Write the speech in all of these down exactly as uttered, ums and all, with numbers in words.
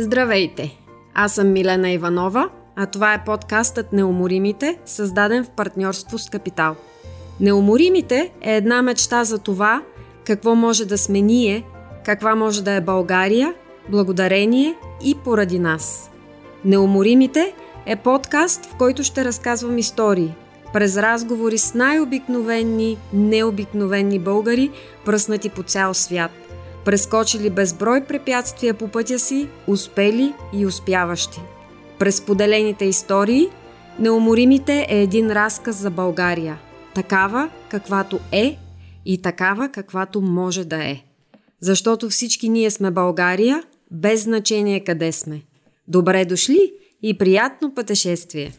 Здравейте! Аз съм Милена Иванова, а това е подкастът Неуморимите, създаден в партньорство с Капитал. Неуморимите е една мечта за това, какво може да сме ние, каква може да е България, благодарение и поради нас. Неуморимите е подкаст, в който ще разказвам истории, през разговори с най-обикновени, необикновени българи, пръснати по цял свят. Прескочили безброй препятствия по пътя си, успели и успяващи. През поделените истории, Неуморимите е един разказ за България. Такава, каквато е и такава, каквато може да е. Защото всички ние сме България, без значение къде сме. Добре дошли и приятно пътешествие!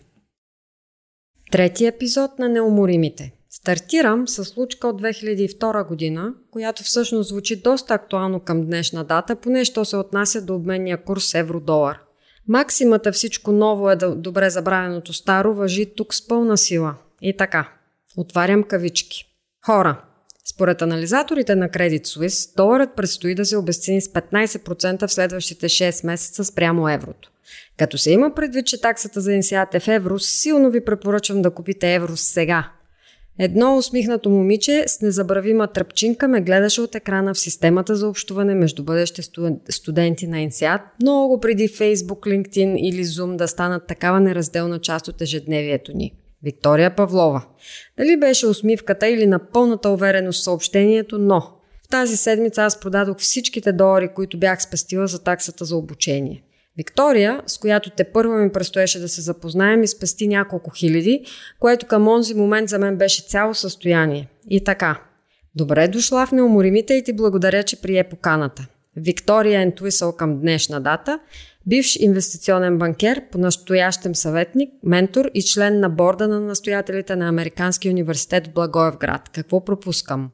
Трети епизод на Неуморимите. Стартирам с случка от две хиляди и втора година, която всъщност звучи доста актуално към днешна дата, поне що се отнася до обменния курс евро-долар. Максимата всичко ново е добре забравеното старо, важи тук с пълна сила. И така, отварям кавички. Хора, според анализаторите на Credit Suisse, доларът предстои да се обезцени с петнайсет процента в следващите шест месеца спрямо еврото. Като се има предвид, че таксата за INSEAD е в евро, силно ви препоръчвам да купите евро сега. Едно усмихнато момиче с незабравима тръпчинка ме гледаше от екрана в системата за общуване между бъдещи студенти на INSEAD, много преди Facebook, LinkedIn или Zoom да станат такава неразделна част от ежедневието ни. Виктория Павлова. Дали беше усмивката или напълната увереност в съобщението, но в тази седмица аз продадох всичките долари, които бях спестила за таксата за обучение. Виктория, с която тепърва ми предстоеше да се запознаем, изпести няколко хиляди, което към онзи момент за мен беше цяло състояние. И така, добре дошла в Неуморимите и ти благодаря, че прие поканата. Виктория Ентуисъл към днешна дата, бивш инвестиционен банкер, понастоящем съветник, ментор и член на борда на настоятелите на Американския университет в Благоевград. Какво пропускам?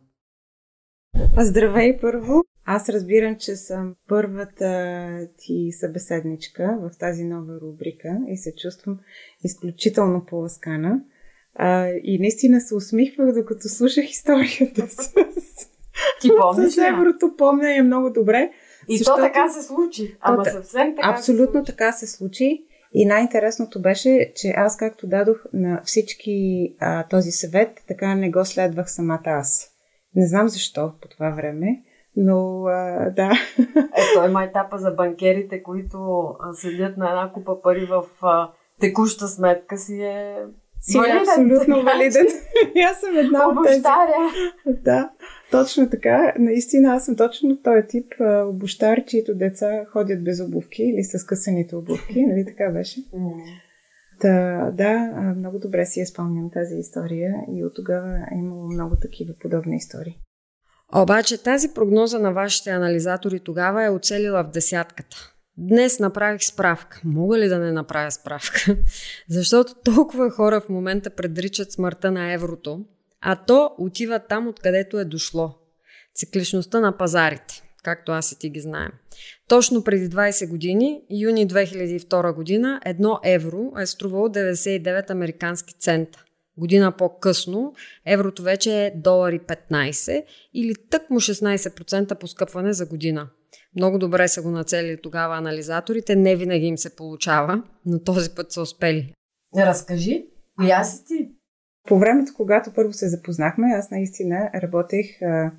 Здравей първо! Аз разбирам, че съм първата ти събеседничка в тази нова рубрика и се чувствам изключително поласкана. А, и наистина се усмихвах, докато слушах историята с, ти помниш, с еврото. Помня я много добре. И защото... то така се случи. Ама то, съвсем така абсолютно се така се случи. И най-интересното беше, че аз както дадох на всички а, този съвет, така не го следвах самата аз. Не знам защо по това време. Но, а, да. Ето има етапа за банкерите, които седят на една купа пари в а, текуща сметка си е си валиден. Абсолютно валиден. Аз съм една от тези. Да, точно така. Наистина аз съм точно този тип а, обуштар, чието деца ходят без обувки или с късаните обувки. Нали така беше? Mm. Та, да, много добре си я спомням тази история и от тогава е имало много такива подобни истории. Обаче тази прогноза на вашите анализатори тогава е оцелила в десятката. Днес направих справка. Мога ли да не направя справка? Защото толкова хора в момента предричат смъртта на еврото, а то отива там, откъдето е дошло. Цикличността на пазарите, както аз и ти ги знаем. Точно преди двайсет години, юни две хиляди и втора година, едно евро е струвало деветдесет и девет американски цента. Година по-късно еврото вече е долари петнайсет или тъкмо шестнайсет процента поскъпване за година. Много добре са го нацелили тогава анализаторите, не винаги им се получава, но този път са успели. Разкажи, и аз ти. По времето, когато първо се запознахме, аз наистина работех а,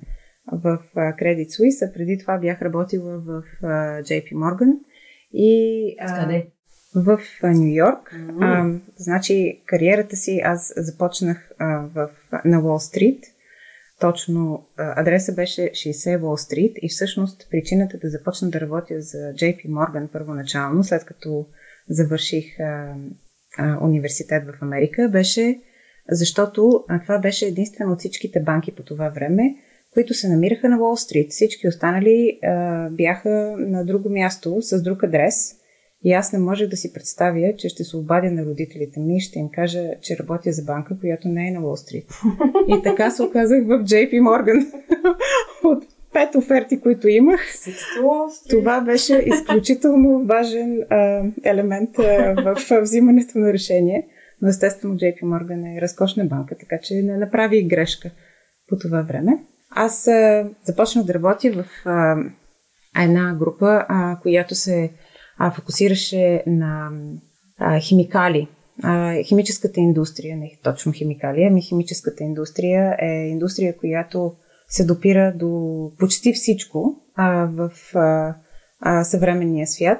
в Credit Suisse, а преди това бях работила в а, Джей Пи Morgan. И, а... Къде? В Ню Йорк. Mm-hmm. Значи кариерата си аз започнах а, в, на Wall Street. Точно а, адреса беше шейсет Wall Street и всъщност причината да започна да работя за Джей Пи Morgan първоначално, след като завърших а, а, университет в Америка, беше защото а, това беше единствено от всичките банки по това време, които се намираха на Wall Street. Всички останали а, бяха на друго място с друг адрес. И аз не можех да си представя, че ще се обадя на родителите ми и ще им кажа, че работя за банка, която не е на Wall Street. И така се оказах в Джей Пи Morgan. От пет оферти, които имах, това беше изключително важен а, елемент а, в а, взимането на решение. Но естествено Джей Пи Morgan е разкошна банка, така че не направи грешка по това време. Аз а, започнах да работя в а, една група, а, която се а, фокусираше на а, химикали. А, химическата индустрия, не точно химикали, ами химическата индустрия е индустрия, която се допира до почти всичко а, в а, а, съвременния свят.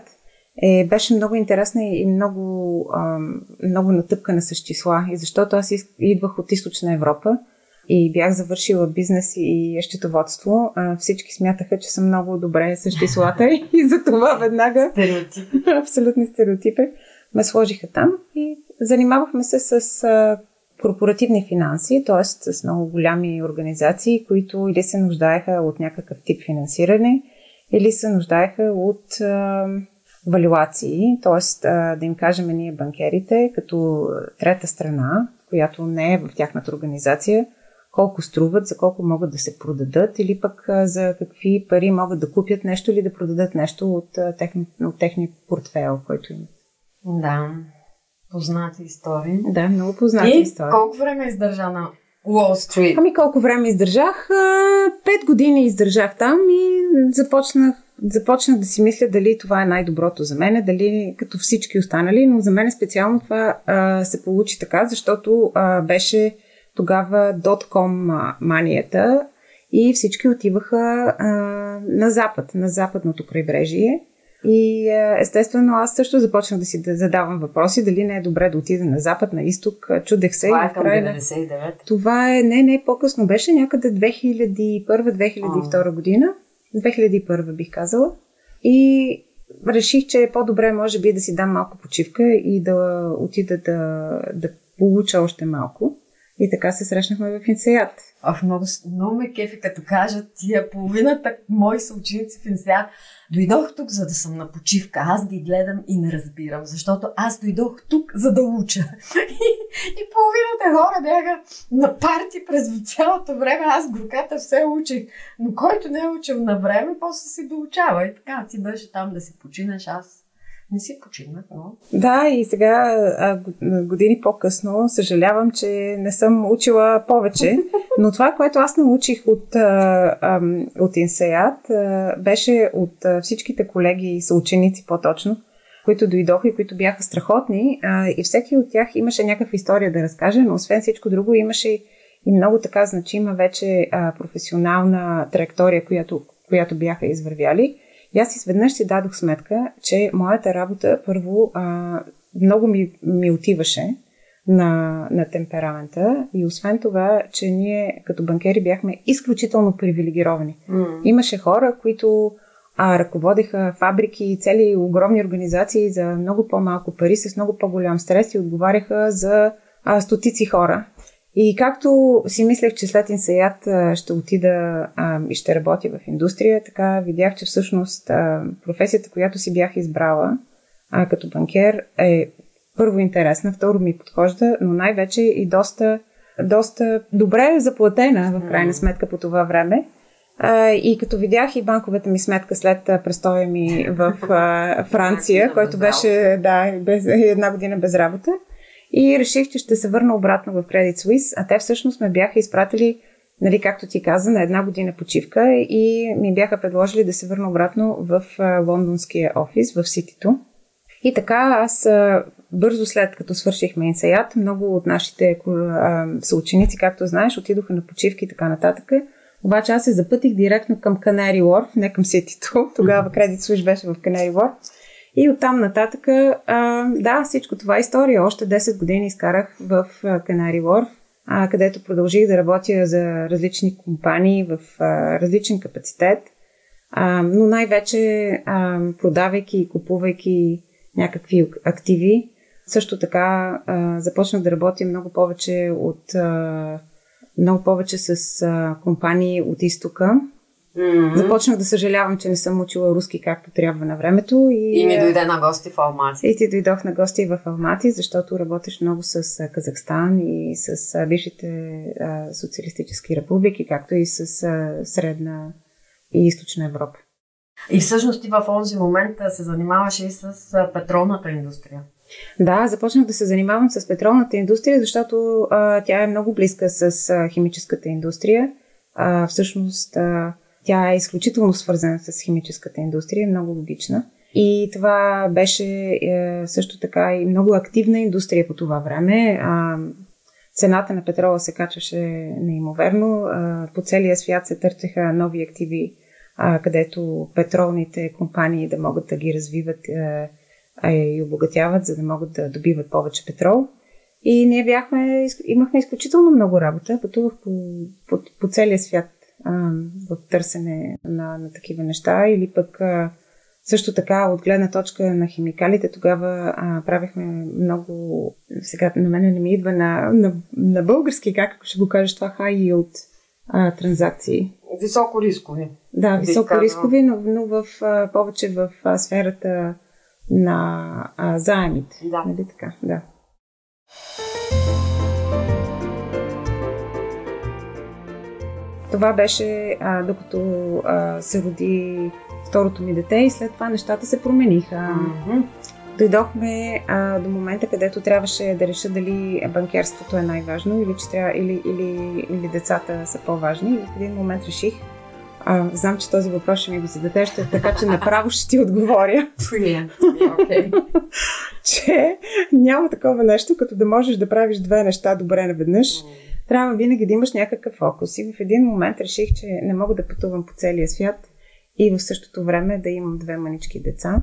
Е, беше много интересна и много, а, много натъпкана с числа. И защото аз идвах от Източна Европа и бях завършила бизнес и счетоводство, а, всички смятаха, че съм много добре с числата и за това веднага... Стереотипи. Абсолютни стереотипи. Ме сложиха там и занимавахме се с а, корпоративни финанси, т.е. с много голями организации, които или се нуждаеха от някакъв тип финансиране, или се нуждаеха от... А, валюации, т.е. да им кажем ние банкерите, като трета страна, която не е в тяхната организация, колко струват, за колко могат да се продадат или пък за какви пари могат да купят нещо или да продадат нещо от, техни, от техния портфейл, който имат. Да, познати истории. Да, много познати и истории. И колко време издържа на Wall Street? Ами колко време издържах? Пет години издържах там и започнах Започнах да си мисля дали това е най-доброто за мен, дали като всички останали, но за мен специално това а, се получи така, защото а, беше тогава dot-com манията и всички отиваха а, на запад, на западното крайбрежие. И а, естествено аз също започнах да си да задавам въпроси, дали не е добре да отида на запад, на изток. Чудех се. Това е към деветдесет и девета. Това е, не, не, по-късно беше някъде две хиляди и първа - две хиляди и втора година. две хиляди и първа бих казала. И реших, че е по-добре може би да си дам малко почивка и да отида да, да получа още малко. И така се срещнахме в INSEAD. Ах, много, много ме кефи, като кажат тия половината мои съученици в INSEAD. Дойдох тук, за да съм на почивка. Аз ги гледам и не разбирам, защото аз дойдох тук, за да уча. И, и половината хора бяха на парти през цялото време. Аз горката все учих. Но който не е учил на време, после си доучава. И така, ти беше там да си починеш. Аз не си починах, но... Да, и сега, години по-късно, съжалявам, че не съм учила повече. Но това, което аз научих от, от INSEAD, беше от всичките колеги и съученици по-точно, които дойдоха и които бяха страхотни. И всеки от тях имаше някаква история да разкаже, но освен всичко друго имаше и много така значима вече професионална траектория, която, която бяха извървяли. И аз изведнъж си дадох сметка, че моята работа първо а, много ми, ми отиваше на, на темперамента и освен това, че ние като банкери бяхме изключително привилегировани. Mm. Имаше хора, които а, ръководиха фабрики и цели огромни организации за много по-малко пари, с много по-голям стрес и отговаряха за а, стотици хора. И както си мислех, че след INSEAD ще отида а, и ще работя в индустрия, така видях, че всъщност а, професията, която си бях избрала а, като банкер е първо интересна, второ ми подхожда, но най-вече и доста, доста добре заплатена в крайна сметка по това време. А, и като видях и банковата ми сметка след престоя ми в а, Франция, който беше да, без, една година без работа, и реших, че ще се върна обратно в Credit Suisse, а те всъщност ме бяха изпратили, нали, както ти каза, на една година почивка и ми бяха предложили да се върна обратно в лондонския офис, в Ситито. И така аз бързо след като свършихме INSEAD, много от нашите съученици, както знаеш, отидоха на почивки и така нататък. Обаче аз се запътих директно към Canary Wharf, не към Ситито. Тогава Credit Suisse беше в Canary Wharf. И оттам нататък, а, да, всичко това е история. Още десет години изкарах в Canary Wharf, а, където продължих да работя за различни компании в а, различен капацитет, а, но най-вече а, продавайки и купувайки някакви активи. Също така а, започнах да работя много повече, от, а, много повече с а, компании от изтока. Mm-hmm. Започнах да съжалявам, че не съм учила руски както трябва на времето. И, и ми дойде на гости в Алмати. И ти дойдох на гости в Алмати, защото работиш много с Казахстан и с бившите социалистически републики, както и с Средна и Източна Европа. И всъщност ти в онзи момент се занимаваше и с петролната индустрия. Да, започнах да се занимавам с петролната индустрия, защото а, тя е много близка с а, химическата индустрия. А, всъщност... А, Тя е изключително свързана с химическата индустрия, много логична. И това беше е, също така и много активна индустрия по това време. А, цената на петрола се качваше неимоверно. А, по целия свят се търсеха нови активи, а, където петролните компании да могат да ги развиват е, а и обогатяват, за да могат да добиват повече петрол. И ние бяхме, имахме изключително много работа. Пътувах по, по, по целия свят а, в търсене на, на такива неща. Или пък а, също така от гледна точка на химикалите тогава а, правихме много... Сега на мен не ми идва на, на, на български, как ще го кажеш това, high yield а, транзакции. Високо рискови. Да, високо рискови, но, но в, а, повече в а, сферата на а, заемите. Да. Нали така? Да. Това беше а, докато а, се роди второто ми дете и след това нещата се промениха. Mm-hmm. Дойдохме а, до момента, където трябваше да реша дали банкерството е най-важно или, че трябва, или, или, или децата са по-важни. И в един момент реших, а, знам, че този въпрос ще ми го зададеш, така че направо ще ти отговоря. Brilliant. Okay. Че няма такова нещо, като да можеш да правиш две неща добре наведнъж. Mm. Трябва винаги да имаш някакъв фокус. И в един момент реших, че не мога да пътувам по целия свят и в същото време да имам две мънички деца.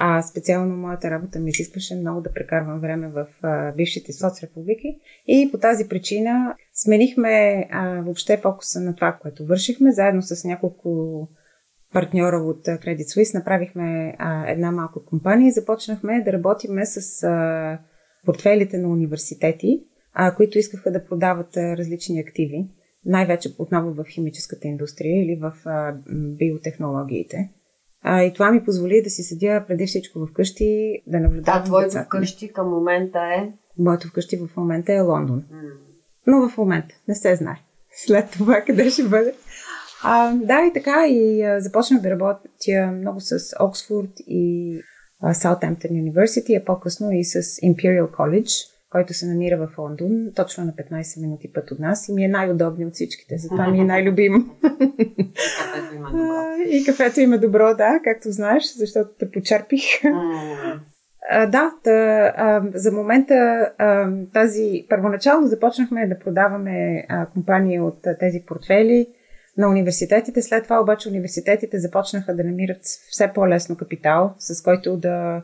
А специално моята работа ми изискваше много да прекарвам време в а, бившите соцрепублики. И по тази причина сменихме а, въобще фокуса на това, което вършихме. Заедно с няколко партньора от Credit Suisse направихме а, една малка компания и започнахме да работиме с а, портфейлите на университети, а, които искаха да продават а, различни активи. Най-вече отново в химическата индустрия или в а, биотехнологиите. А, и това ми позволи да си седя преди всичко вкъщи, да наблюдавам. А твоето вкъщи към момента е? Моето вкъщи в момента е Лондон. Mm. Но в момента не се знае. След това къде ще бъде. А, да, и така. И а, започнах да работя много с Oxford и а, Southampton University, а по-късно и с Imperial College, който се намира в Лондон, точно на петнайсет минути път от нас и ми е най-удобни от всичките, затова ми е най-любимо. И кафето им е добро, да, както знаеш, защото те почерпих. Да, за момента тази... Първоначално започнахме да продаваме компании от тези портфели на университетите, след това обаче университетите започнаха да намират все по-лесно капитал, с който да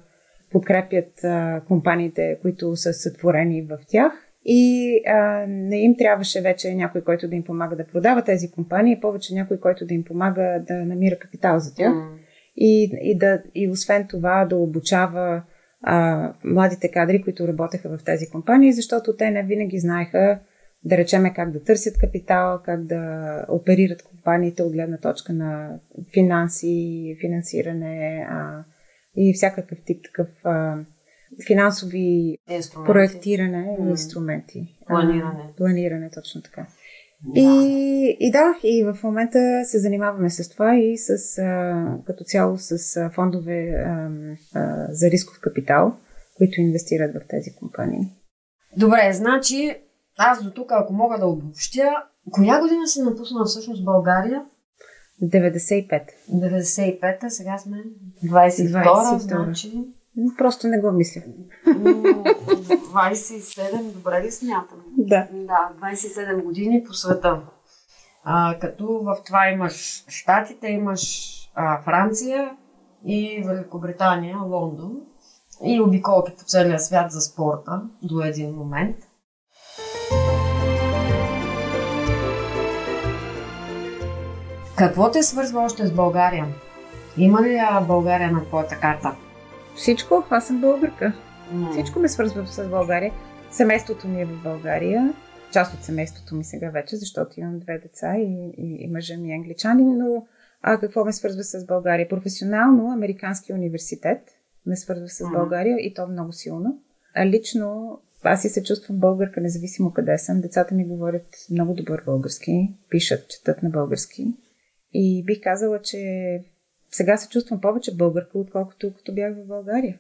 подкрепят а, компаниите, които са сътворени в тях и а, не им трябваше вече някой, който да им помага да продава тези компании, повече някой, който да им помага да намира капитал за тях mm. и, и, да, и освен това да обучава а, младите кадри, които работеха в тези компании, защото те не винаги знаеха, да речеме, как да търсят капитал, как да оперират компаниите от гледна точка на финанси, финансиране, а, и всякакъв тип такъв а, финансови инструменти. проектиране и инструменти. Планиране. А, планиране, точно така. Да. И, и да, и в момента се занимаваме с това и с, а, като цяло с а, фондове а, а, за рисков капитал, които инвестират в тези компании. Добре, значи аз до тук, ако мога да обобщя, коя година си напусна всъщност България? деветдесет и пета. деветдесет и пета, сега сме двайсет и втора, двайсет и втора. Значи... Просто не го мисля. двайсет и седем, добре ли смятам? Да. Да, двайсет и седем години по света. А, като в това имаш Щатите, имаш а, Франция и Великобритания, Лондон. И обиколки по целия свят за спорта до един момент. Какво те свързва още с България? Има ли България на твоята карта? Всичко. Аз съм българка. Mm. Всичко ме свързва с България. Семейството ми е в България. Част от семейството ми сега вече, защото имам две деца и, и, и мъжа ми е англичанин. Но а какво ме свързва с България? Професионално Американския университет ме свързва с mm. България и то много силно. А лично аз и се чувствам българка, независимо къде съм. Децата ми говорят много добър български, пишат, четат на български. И бих казала, че сега се чувствам повече българка, отколкото като бях в България.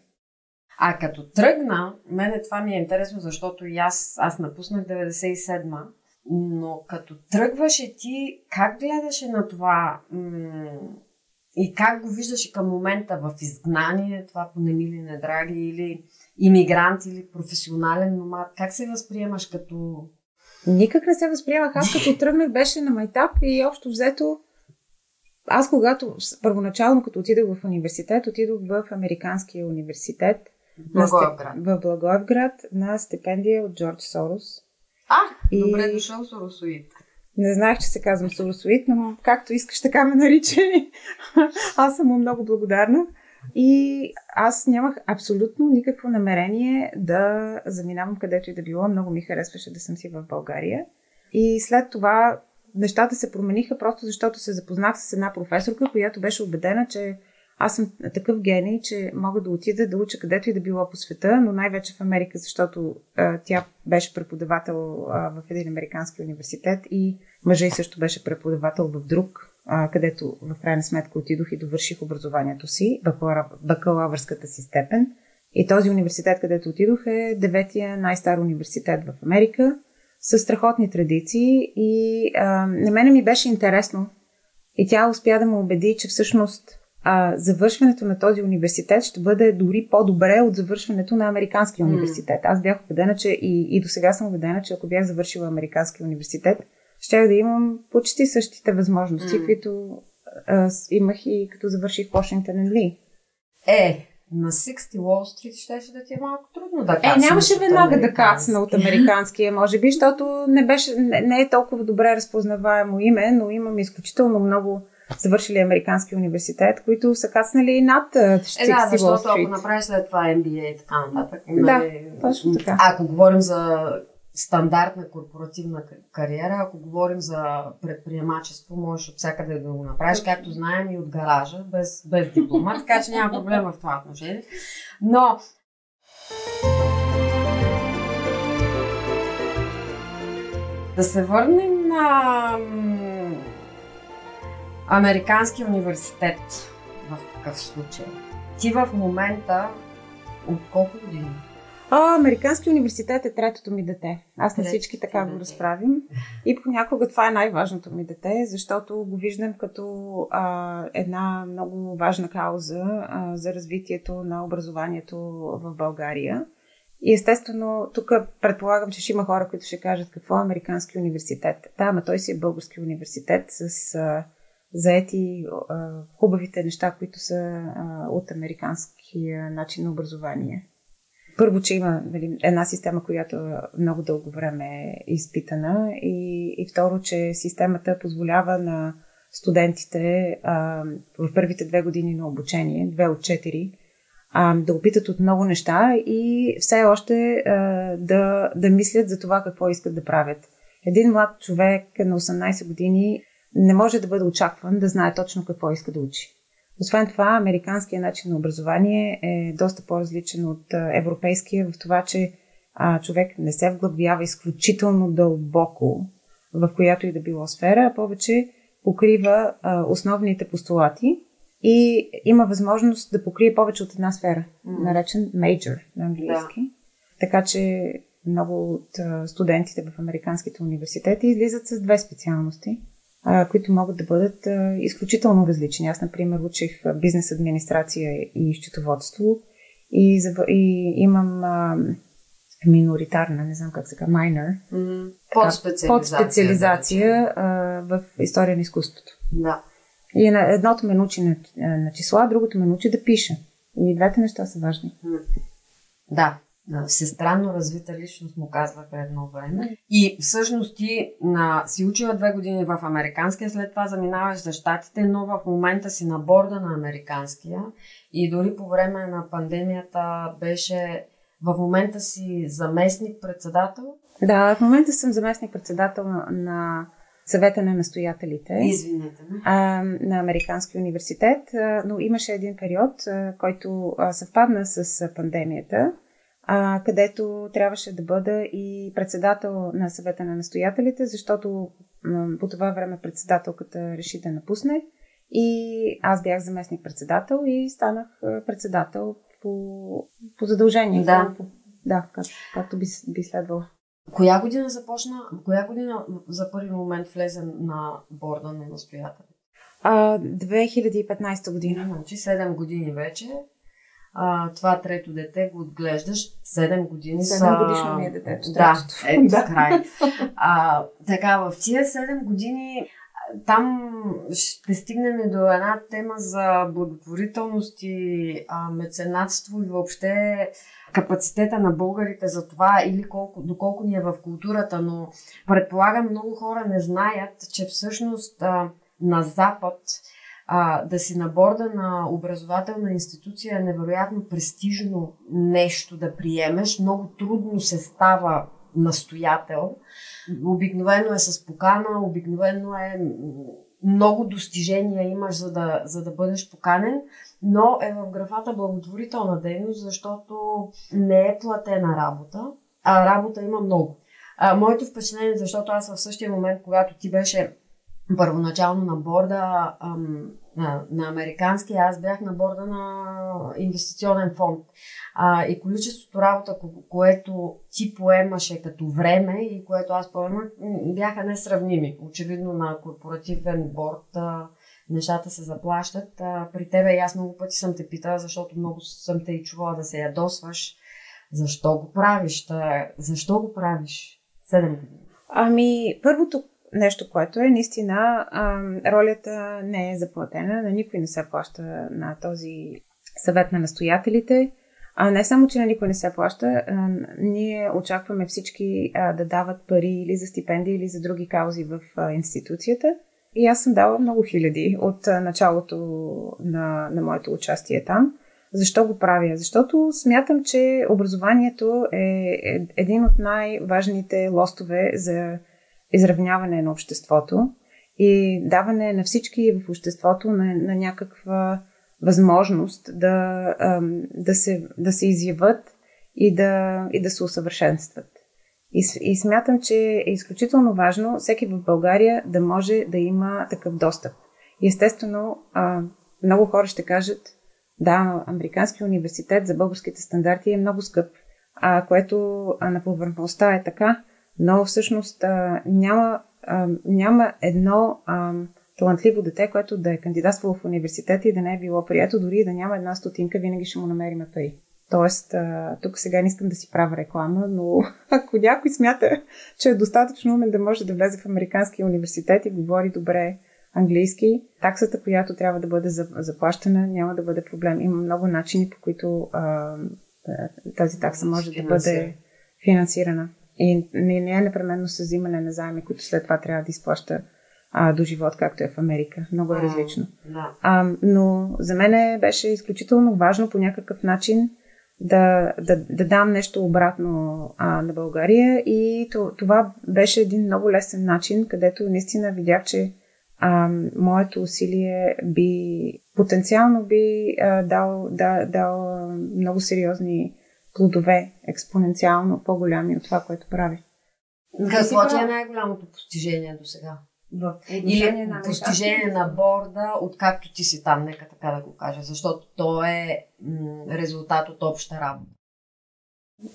А като тръгна, мене това ми е интересно, защото и аз, аз напуснах деветдесет и седма, но като тръгваше ти, как гледаше на това м- И как го виждаш към момента в изгнание, това понеми ли не драги, или имигрант, или професионален номад? Как се възприемаш като... Никак не се възприемах. Аз като тръгнах беше на майтап и общо взето аз когато първоначално като отидох в университет, отидох в Американския университет Благоевград. В Благоевград на стипендия от Джордж Сорос. А, и... добре дошъл, Соросоид. Не знаех, че се казвам Соросоид, но както искаш така ме наричай. Аз съм му много благодарна. И аз нямах абсолютно никакво намерение да заминавам където и да било. Много ми харесваше да съм си в България. И след това нещата се промениха просто защото се запознах с една професорка, която беше убедена, че аз съм такъв гений, че мога да отида да уча където и да било по света, но най-вече в Америка, защото а, тя беше преподавател а, в един американски университет и мъжа ѝ също беше преподавател в друг, а, където в крайна сметка отидох и довърших образованието си, бакалав... бакалавърската си степен. И този университет, където отидох, е деветия най-стар университет в Америка, със страхотни традиции и а, на мене ми беше интересно. И тя успя да ме убеди, че всъщност а, завършването на този университет ще бъде дори по-добре от завършването на Американския университет. Аз бях убедена, че и, и до сега съм убедена, че ако бях завършила Американския университет, щях да имам почти същите възможности, mm. които а, имах и като завърших Washington and Lee. Е... На шести Wall Street щеше да ти е малко трудно да кацна. Е, нямаше веднага да кацна от американския, може би, защото не, беше, не, не е толкова добре разпознаваемо име, но имам изключително много завършили Американски университет, които са кацнали над шести Wall Street. Е, да, защото ако направиш след това Ем Би Ей и така нататък. Нали... Да, точно така. Ако говорим за стандартна корпоративна кариера, ако говорим за предприемачество, можеш от всякъде да го направиш, както знаем и от гаража, без, без диплома, така че няма проблем в това отношение. Но... Да се върнем на Американския университет в такъв случай. Ти в момента от колко години? О, Американски университет е третото ми дете. Аз на всички така го разправим. И понякога това е най-важното ми дете, защото го виждам като а, една много важна кауза а, за развитието на образованието в България. И естествено, тук предполагам, че ще има хора, които ще кажат какво е Американски университет. Да, но той си е български университет с а, заети а, хубавите неща, които са а, от американския начин на образование. Първо, че има нали, една система, която много дълго време е изпитана и, и второ, че системата позволява на студентите а, в първите две години на обучение, две от четири, а, да опитат от много неща и все още а, да, да мислят за това какво искат да правят. Един млад човек на осемнайсет години не може да бъде очакван да знае точно какво иска да учи. Освен това, американският начин на образование е доста по-различен от европейския в това, че а, човек не се вглъбява изключително дълбоко в която и да било сфера, а повече покрива а, основните постулати и има възможност да покрие повече от една сфера, mm-hmm. наречен major на английски. Да. Така че много от а, студентите в американските университети излизат с две специалности, които могат да бъдат изключително различни. Аз, например, учих бизнес администрация и счетоводство и, и имам а, миноритарна, не знам как се казва, minor, mm, подспециализация, подспециализация а, в история на изкуството. Да. И едното ме научи на, на числа, другото ме научи да пиша. И двете неща са важни. Mm. Да. Всестранно развита личност му казвах едно време. И всъщност ти на, си учила две години в американския, след това заминаваш за щатите, но в момента си на борда на американския и дори по време на пандемията беше в момента си заместник-председател. Да, в момента съм заместник-председател на съвета на настоятелите. Извинете ме. На Американски университет, но имаше един период, който съвпадна с пандемията, където трябваше да бъда и председател на съвета на настоятелите, защото по това време председателката реши да напусне и аз бях заместник-председател и станах председател по, по задължение. Да, по, да как, както би, би следвало. Коя година започна, коя година за първи момент влезе на борда на настоятелите? А, две хиляди и петнадесета година. Значи седем години вече. А, това трето дете го отглеждаш седем години. седем са... годишно ми е детето. Да, ето да. Край. А, така, в тия седем години там ще стигнем до една тема за благотворителност и а, меценатство и въобще капацитета на българите за това или колко, доколко ни е в културата, но предполагам много хора не знаят, че всъщност а, на Запад а, да си на борда на образователна институция е невероятно престижно нещо да приемеш, много трудно се става настоятел. Обикновено е с покана, обикновено е много достижения имаш, за да, за да бъдеш поканен, но е в графата благотворителна дейност, защото не е платена работа, а работа има много. А, моето впечатление, защото аз в същия момент, когато ти беше първоначално на борда ам, на, на американския, аз бях на борда на инвестиционен фонд. А, и количеството работа, което ти поемаше като време и което аз поемах, бяха несравними. Очевидно на корпоративен борд а, нещата се заплащат. А, при тебе и аз много пъти съм те питала, защото много съм те и чувала да се ядосваш. Защо го правиш? Та, защо го правиш? Седем години. Ами, първото нещо, което е наистина ролята не е заплатена, на никой не се плаща на този съвет на настоятелите. Не само, че на никой не се плаща, ние очакваме всички да дават пари или за стипендии, или за други каузи в институцията. И аз съм дала много хиляди от началото на, на моето участие там. Защо го правя? Защото смятам, че образованието е един от най-важните лостове за изравняване на обществото и даване на всички в обществото на, на някаква възможност да, да, се, да се изяват и да, и да се усъвършенстват. И, и смятам, че е изключително важно всеки в България да може да има такъв достъп. И естествено, много хора ще кажат, да, Американския университет за българските стандарти е много скъп, което на повърхността е така, но всъщност а, няма, а, няма едно а, талантливо дете, което да е кандидатствало в университета и да не е било прието, дори и да няма една стотинка, винаги ще му намериме пари. Тоест, а, тук сега не искам да си правя реклама, но ако някой смята, че е достатъчно умен да може да влезе в Американския университет и говори добре английски, таксата, която трябва да бъде заплащана, няма да бъде проблем. Има много начини, по които а, тази такса може да бъде финансирана. И не е непременно с взимане на заеми, които след това трябва да изплаща а, до живот, както е в Америка. Много е различно. Да. А, но за мен беше изключително важно по някакъв начин да, да, да дам нещо обратно а, на България и това беше един много лесен начин, където наистина видях, че а, моето усилие би потенциално би а, дал, да, дал много сериозни плодове, експоненциално по-голями от това, което прави. Какво ти е най-голямото постижение до сега? Или на постижение на борда, откакто ти си там, нека така да го кажа, защото то е м- резултат от обща работа.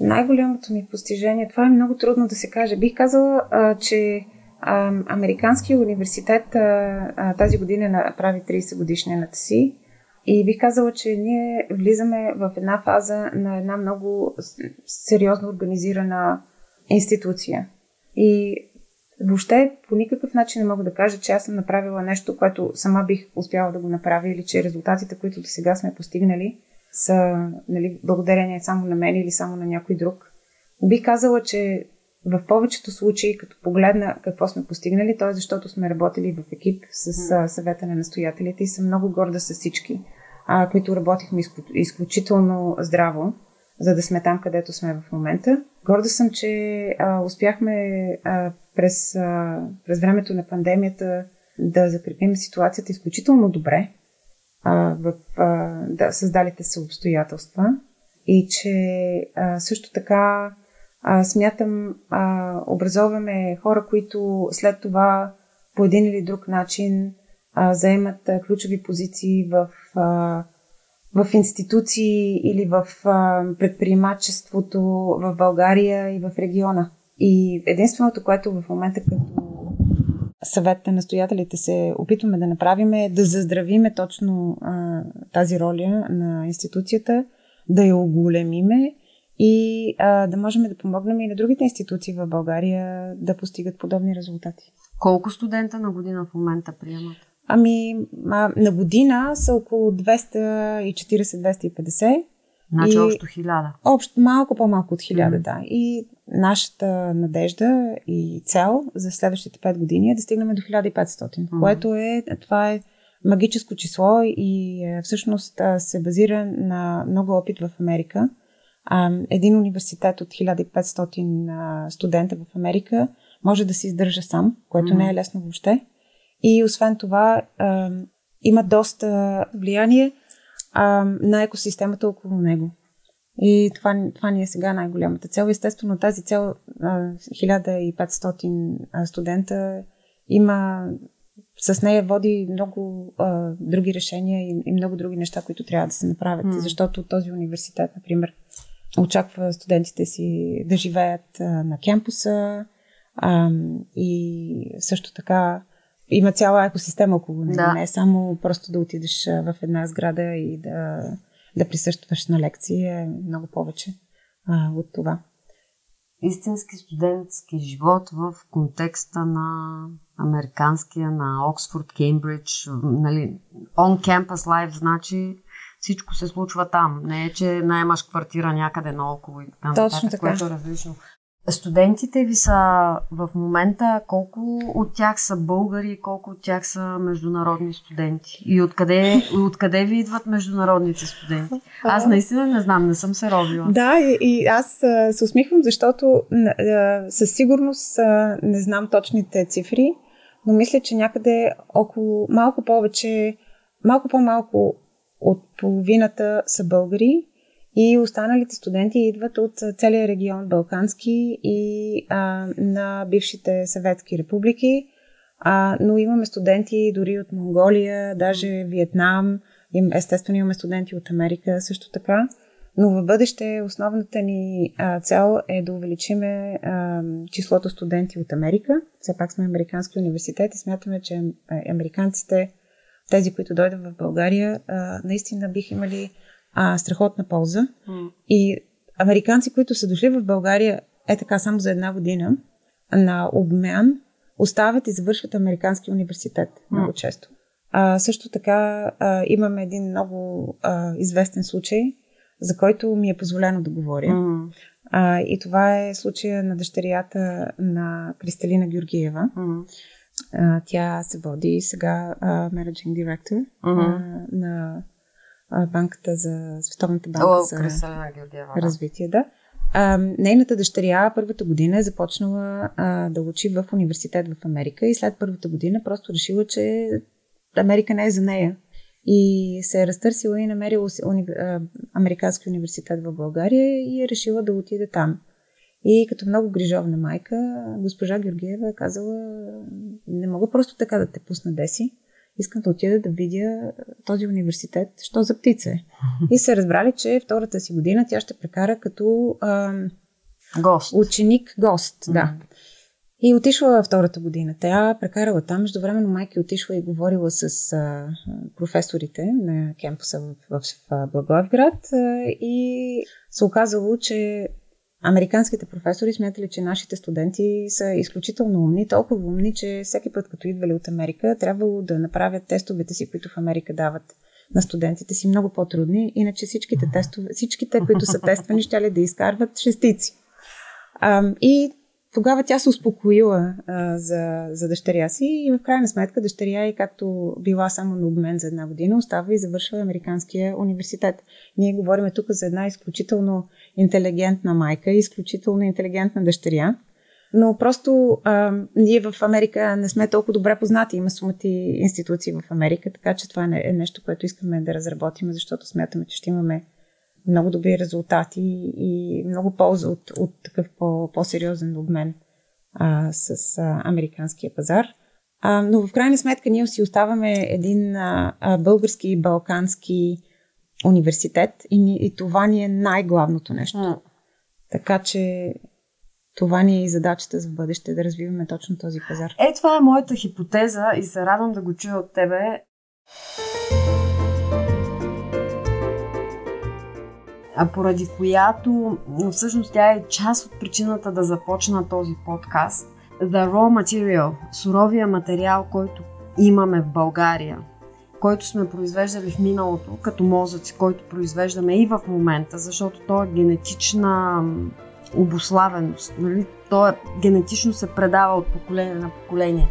Най-голямото ми постижение, това е много трудно да се каже. Бих казала, а, че а, Американския университет а, а, тази година прави тридесет годишнината си. И бих казала, че ние влизаме в една фаза на една много сериозно организирана институция. И въобще по никакъв начин не мога да кажа, че аз съм направила нещо, което сама бих успяла да го направя или че резултатите, които до сега сме постигнали, са нали, благодарение само на мен или само на някой друг. Бих казала, че в повечето случаи, като погледна какво сме постигнали, то е защото сме работили в екип с съвета на настоятелите и съм много горда с всички, а, които работихме изключително здраво, за да сме там, където сме в момента. Горда съм, че а, успяхме а, през, а, през времето на пандемията да закрепим ситуацията изключително добре а, в а, да, създалите се обстоятелства и че а, също така А, смятам, а, образоваме хора, които след това по един или друг начин а, заемат а, ключови позиции в, а, в институции или в а, предприемачеството в България и в региона. И единственото, което в момента като съвет на настоятелите се опитваме да направим е да заздравиме точно а, тази роля на институцията, да я оголемиме и а, да можем да помогнем и на другите институции в България да постигат подобни резултати. Колко студента на година в момента приемат? Ами, а, на година са около двеста и четиридесет до двеста и петдесет. Значи и общо хиляда. Общо, малко по-малко от хиляда, mm-hmm. да. И нашата надежда и цел за следващите пет години е да стигнем до хиляда и петстотин, mm-hmm. което е, това е магическо число и всъщност се базира на много опит в Америка. Един университет от хиляда и петстотин студента в Америка може да се издържа сам, което mm-hmm. не е лесно въобще. И освен това има доста влияние на екосистемата около него. И това, това ни е сега най-голямата цел. Естествено, тази цел хиляда и петстотин студента има, с нея води много а, други решения и, и много други неща, които трябва да се направят. Mm. Защото този университет, например, очаква студентите си да живеят а, на кемпуса а, и също така има цяла екосистема около него. Да. Не е само просто да отидеш в една сграда и да, да присъстваш на лекции. Е много повече а, от това. Истински студентски живот в контекста на американския, на Оксфорд, Кеймбридж, нали, on campus life, значи всичко се случва там. Не е, че наемаш квартира някъде наоколо и там. Точно така. Което е различно. Студентите ви са в момента, колко от тях са българи, колко от тях са международни студенти? И откъде, откъде ви идват международните студенти? Аз наистина не знам, не съм се ровила. Да, и, и аз се усмихвам, защото със сигурност не знам точните цифри, но мисля, че някъде около малко повече, малко по-малко от половината са българи. И останалите студенти идват от целия регион Балкански и а, на бившите съветски републики, а, но имаме студенти дори от Монголия, даже Виетнам, естествено имаме студенти от Америка също така, но в бъдеще основната ни а, цел е да увеличиме а, числото студенти от Америка. Все пак сме Американски университет и смятаме, че американците, тези, които дойдат в България, а, наистина бих имали А, страхотна полза. Mm. И американци, които са дошли в България е така само за една година на обмен, остават и завършват Американски университет mm. много често. А, също така а, имаме един много а, известен случай, за който ми е позволено да говоря. Mm. А, и това е случая на дъщерята на Кристалина Георгиева. Mm. А, тя се води сега менеджинг директор mm-hmm. на банката за Световната банка О, за развитие. Да. А, нейната дъщеря първата година е започнала а, да учи в университет в Америка и след първата година просто решила, че Америка не е за нея. И се е разтърсила и намерила уни... Американски университет в България и е решила да отиде там. И като много грижовна майка, госпожа Георгиева е казала: не мога просто така да те пусна деси. Искам да отида да видя този университет, що за птица е. И се разбрали, че втората си година тя ще прекара като а, гост. ученик-гост. Mm-hmm. Да. И отишла втората година. Тя прекарала там. Междувременно майка отишла и говорила с а, професорите на кемпуса в, в, в Благоевград а, и се оказало, че американските професори смятали, че нашите студенти са изключително умни, толкова умни, че всеки път, като идвали от Америка, трябвало да направят тестовете си, които в Америка дават на студентите си, много по-трудни, иначе всичките, тестове, всичките които са тествани, ще ли да изкарват шестици. А, и тогава тя се успокоила а, за, за дъщеря си и в крайна сметка дъщеря е, както била само на обмен за една година, остава и завършва Американския университет. Ние говорим тук за една изключително интелигентна майка, изключително интелигентна дъщеря, но просто а, ние в Америка не сме толкова добре познати. Има сумати институции в Америка, така че това е нещо, което искаме да разработим, защото смятаме, че ще имаме много добри резултати и много полза от, от такъв по, по-сериозен обмен а, с а, американския пазар. А, но в крайна сметка ние си оставаме един а, а, български и балкански университет и, ни, и това ни е най-главното нещо. Mm. Така че това ни е и задачата за бъдеще, да развиваме точно този пазар. Е, това е моята хипотеза и се радвам да го чуя от тебе. А поради която, всъщност тя е част от причината да започна този подкаст. The raw material, суровия материал, който имаме в България, който сме произвеждали в миналото, като мозъци, който произвеждаме и в момента, защото то е генетична обуславеност, нали? То е, генетично се предава от поколение на поколение.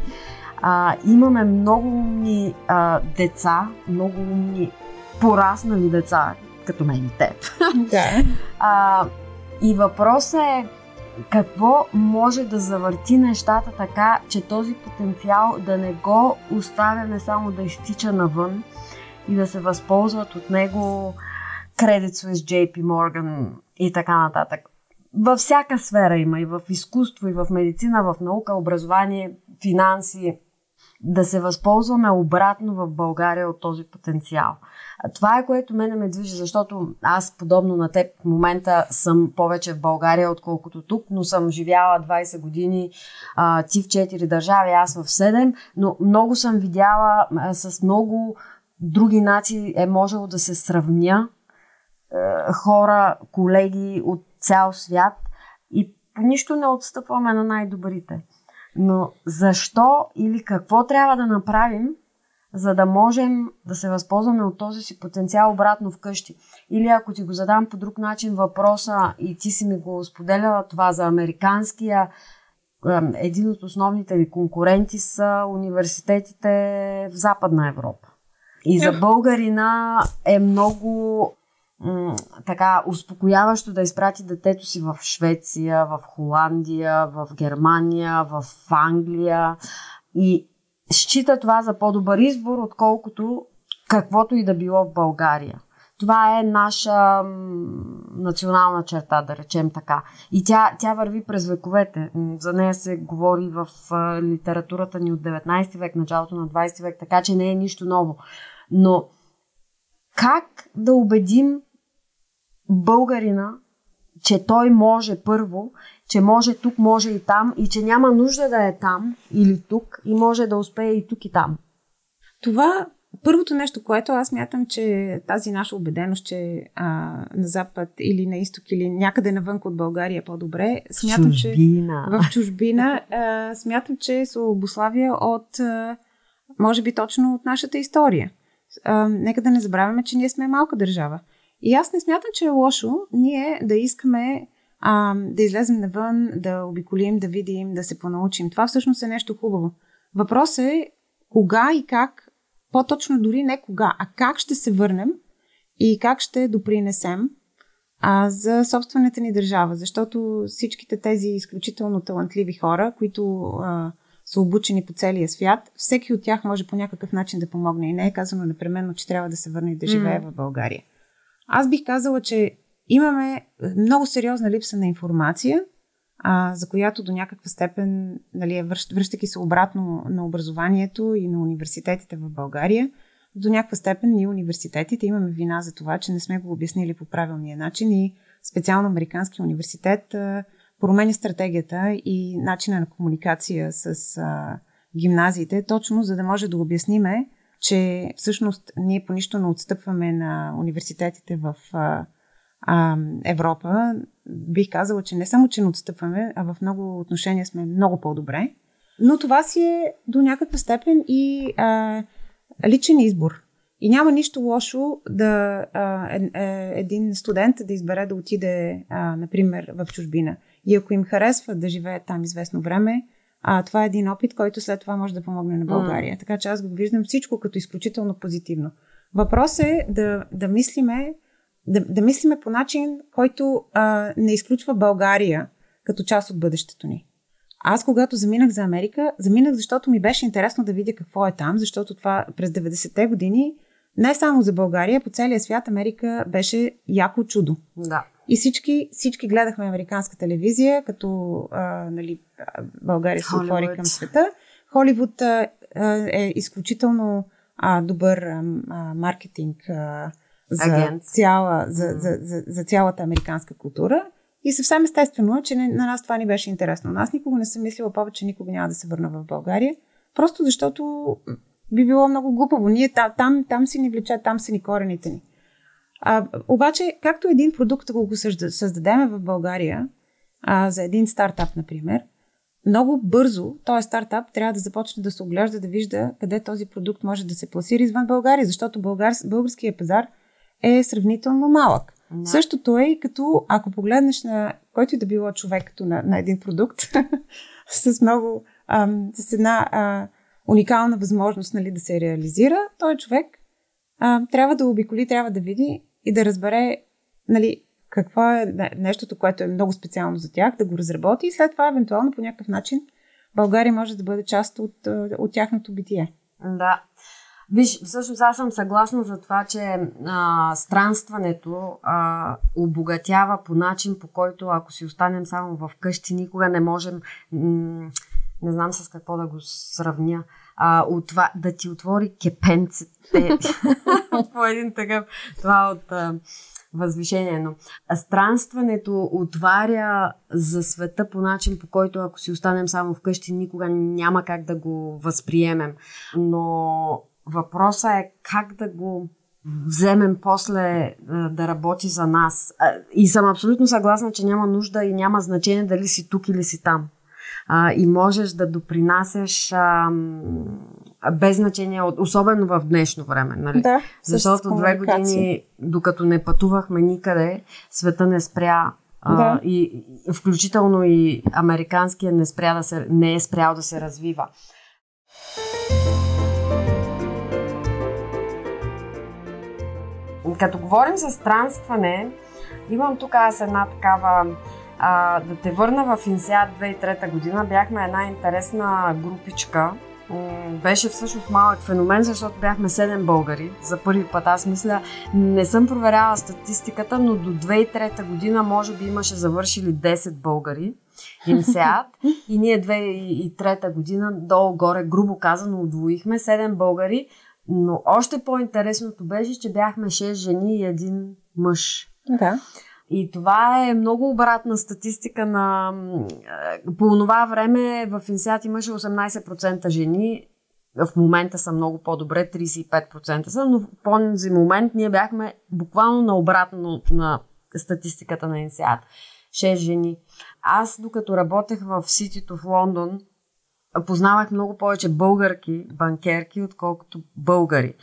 А, имаме много умни а, деца, много умни пораснали деца, като мен и теб. Да. А, и въпросът е какво може да завърти нещата така, че този потенциал да не го оставяме само да изтича навън и да се възползват от него Credit Suisse, джей пи Morgan и така нататък. Във всяка сфера има, и в изкуство, и в медицина, в наука, образование, финанси. Да се възползваме обратно в България от този потенциал. Това е, което мене ме движи, защото аз, подобно на теб, в момента съм повече в България, отколкото тук, но съм живяла двайсет години, а, ти в четири държави, аз в седем, но много съм видяла, а, с много други нации е можело да се сравня, а, хора, колеги от цял свят, и по нищо не отстъпваме на най-добрите. Но защо или какво трябва да направим, за да можем да се възползваме от този си потенциал обратно вкъщи? Или ако ти го задам по друг начин въпроса, и ти си ми го споделяла това за американския, един от основните ви конкуренти са университетите в Западна Европа. И за българина е много м- така успокояващо да изпрати детето си в Швеция, в Холандия, в Германия, в Англия, и счита това за по-добър избор, отколкото каквото и да било в България. Това е наша национална черта, да речем така. И тя, тя върви през вековете. За нея се говори в литературата ни от деветнайсети век, началото на двайсети век, така че не е нищо ново. Но как да убедим българина, че той може първо, че може тук, може и там, и че няма нужда да е там или тук, и може да успее и тук, и там? Това първото нещо, което аз мятам, че тази наша убеденост, че а, на запад или на изток, или някъде навън от България по-добре, смятам, чужбина. Че в чужбина, а, смятам, че се обуславя от, а, може би точно от нашата история. А, нека да не забравяме, че ние сме малка държава. И аз не смятам, че е лошо ние да искаме а, да излезем навън, да обиколим, да видим, да се понаучим. Това всъщност е нещо хубаво. Въпрос е кога и как, по-точно дори не кога, а как ще се върнем и как ще допринесем а, за собствената ни държава. Защото всичките тези изключително талантливи хора, които а, са обучени по целия свят, всеки от тях може по някакъв начин да помогне. И не е казано непременно, че трябва да се върне и да живее mm. в България. Аз бих казала, че имаме много сериозна липса на информация, а, за която до някаква степен, нали, връщайки се обратно на образованието и на университетите в България, до някаква степен ние университетите имаме вина за това, че не сме го обяснили по правилния начин, и специално Американския университет а, променя стратегията и начина на комуникация с а, гимназиите, точно за да може да обясниме, че всъщност ние по нищо не отстъпваме на университетите в а, а, Европа. Бих казала, че не само, че не отстъпваме, а в много отношения сме много по-добре. Но това си е до някаква степен и а, личен избор. И няма нищо лошо да а, е, е, един студент да избере да отиде, а, например, в чужбина. И ако им харесва да живеят там известно време, А, това е един опит, който след това може да помогне на България. Mm. Така че аз го виждам всичко като изключително позитивно. Въпрос е да, да, мислиме, да, да мислиме по начин, който а, не изключва България като част от бъдещето ни. Аз, когато заминах за Америка, заминах, защото ми беше интересно да видя какво е там, защото това през деветдесетте години, не само за България, по целия свят Америка беше яко чудо. Да. И всички, всички гледахме американска телевизия, като а, нали, България се отвори към света. Холивуд а, е изключително а, добър а, маркетинг а, за, цяла, за, за, за, за цялата американска култура. И съвсем естествено е, че на нас това ни беше интересно. Аз никога не съм мислила повече, никога няма да се върна в България, просто защото би било много глупаво. Ние там, там си ни влече, там са ни корените ни. А, обаче, както един продукт, ако го създадем в България, а, за един стартап, например, много бързо този стартап трябва да започне да се оглежда, да вижда къде този продукт може да се пласира извън България, защото българс, българския пазар е сравнително малък. No. Същото е и като, ако погледнеш на който и да било човек като на, на един продукт, с много, ам, с една а, уникална възможност, нали, да се реализира, той човек а, трябва да обиколи, трябва да види и да разбере, нали, какво е нещото, което е много специално за тях, да го разработи и след това, евентуално, по някакъв начин, България може да бъде част от, от тяхното битие. Да. Виж, всъщност аз съм съгласна за това, че а, странстването а, обогатява по начин, по който ако си останем само в къщи, никога не можем, м- не знам с какво да го сравня, а, от това, да ти отвори кепенците по един такъв, това от а, възвишение. Но странстването отваря за света по начин, по който ако си останем само в къщи, никога няма как да го възприемем. Но въпросът е как да го вземем после да работи за нас. И съм абсолютно съгласна, че няма нужда и няма значение дали си тук или си там. И можеш да допринасяш без значение, особено в днешно време. Нали? Да, защото две години, докато не пътувахме никъде, света не спря. Да. И, включително и американския не, спря да се, не е спрял да се развива. Като говорим за странстване, имам тук аз една такава, а, да те върна в INSEAD две хиляди и трета година, бяхме една интересна групичка. Беше всъщност малък феномен, защото бяхме седем българи. За първи път, аз мисля, не съм проверяла статистиката, но до две хиляди и трета година може би имаше завършили десет българи INSEAD и ние две хиляди и трета година долу-горе, грубо казано, удвоихме седем българи. Но още по-интересното беше, че бяхме шест жени и един мъж. Да. И това е много обратна статистика на... По това време в INSEAD имаше осемнайсет процента жени. В момента са много по-добре, трийсет и пет процента са, но в този момент ние бяхме буквално наобратно на статистиката на INSEAD. шест жени. Аз, докато работех в Ситито в Лондон, познавах много повече българки, банкерки, отколкото българи.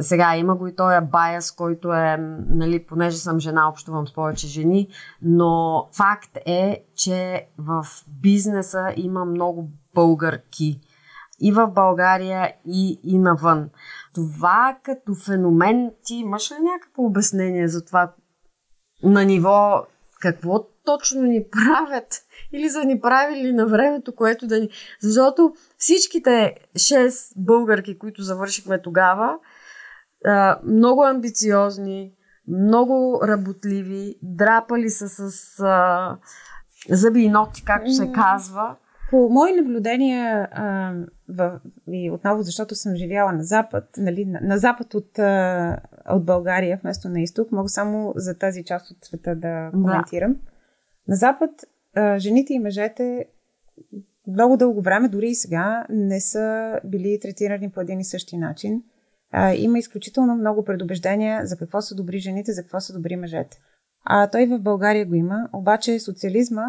Сега има го и този байас, който е, нали, понеже съм жена, общувам с повече жени, но факт е, че в бизнеса има много българки. И в България, и, и навън. Това като феномен, ти имаш ли някакво обяснение за това на ниво какво точно ни правят или за ни правили на времето, което да ни... Защото всичките шест българки, които завършихме тогава, много амбициозни, много работливи, драпали са с зъби и ногти, както се казва. По мои наблюдения, и отново защото съм живяла на запад, нали, на запад от, от България вместо на изток, мога само за тази част от света да коментирам. Да. На запад жените и мъжете много дълго време, дори и сега, не са били третирани по един и същи начин. Има изключително много предубеждения за какво са добри жените, за какво са добри мъжете. А той в България го има, обаче социализма,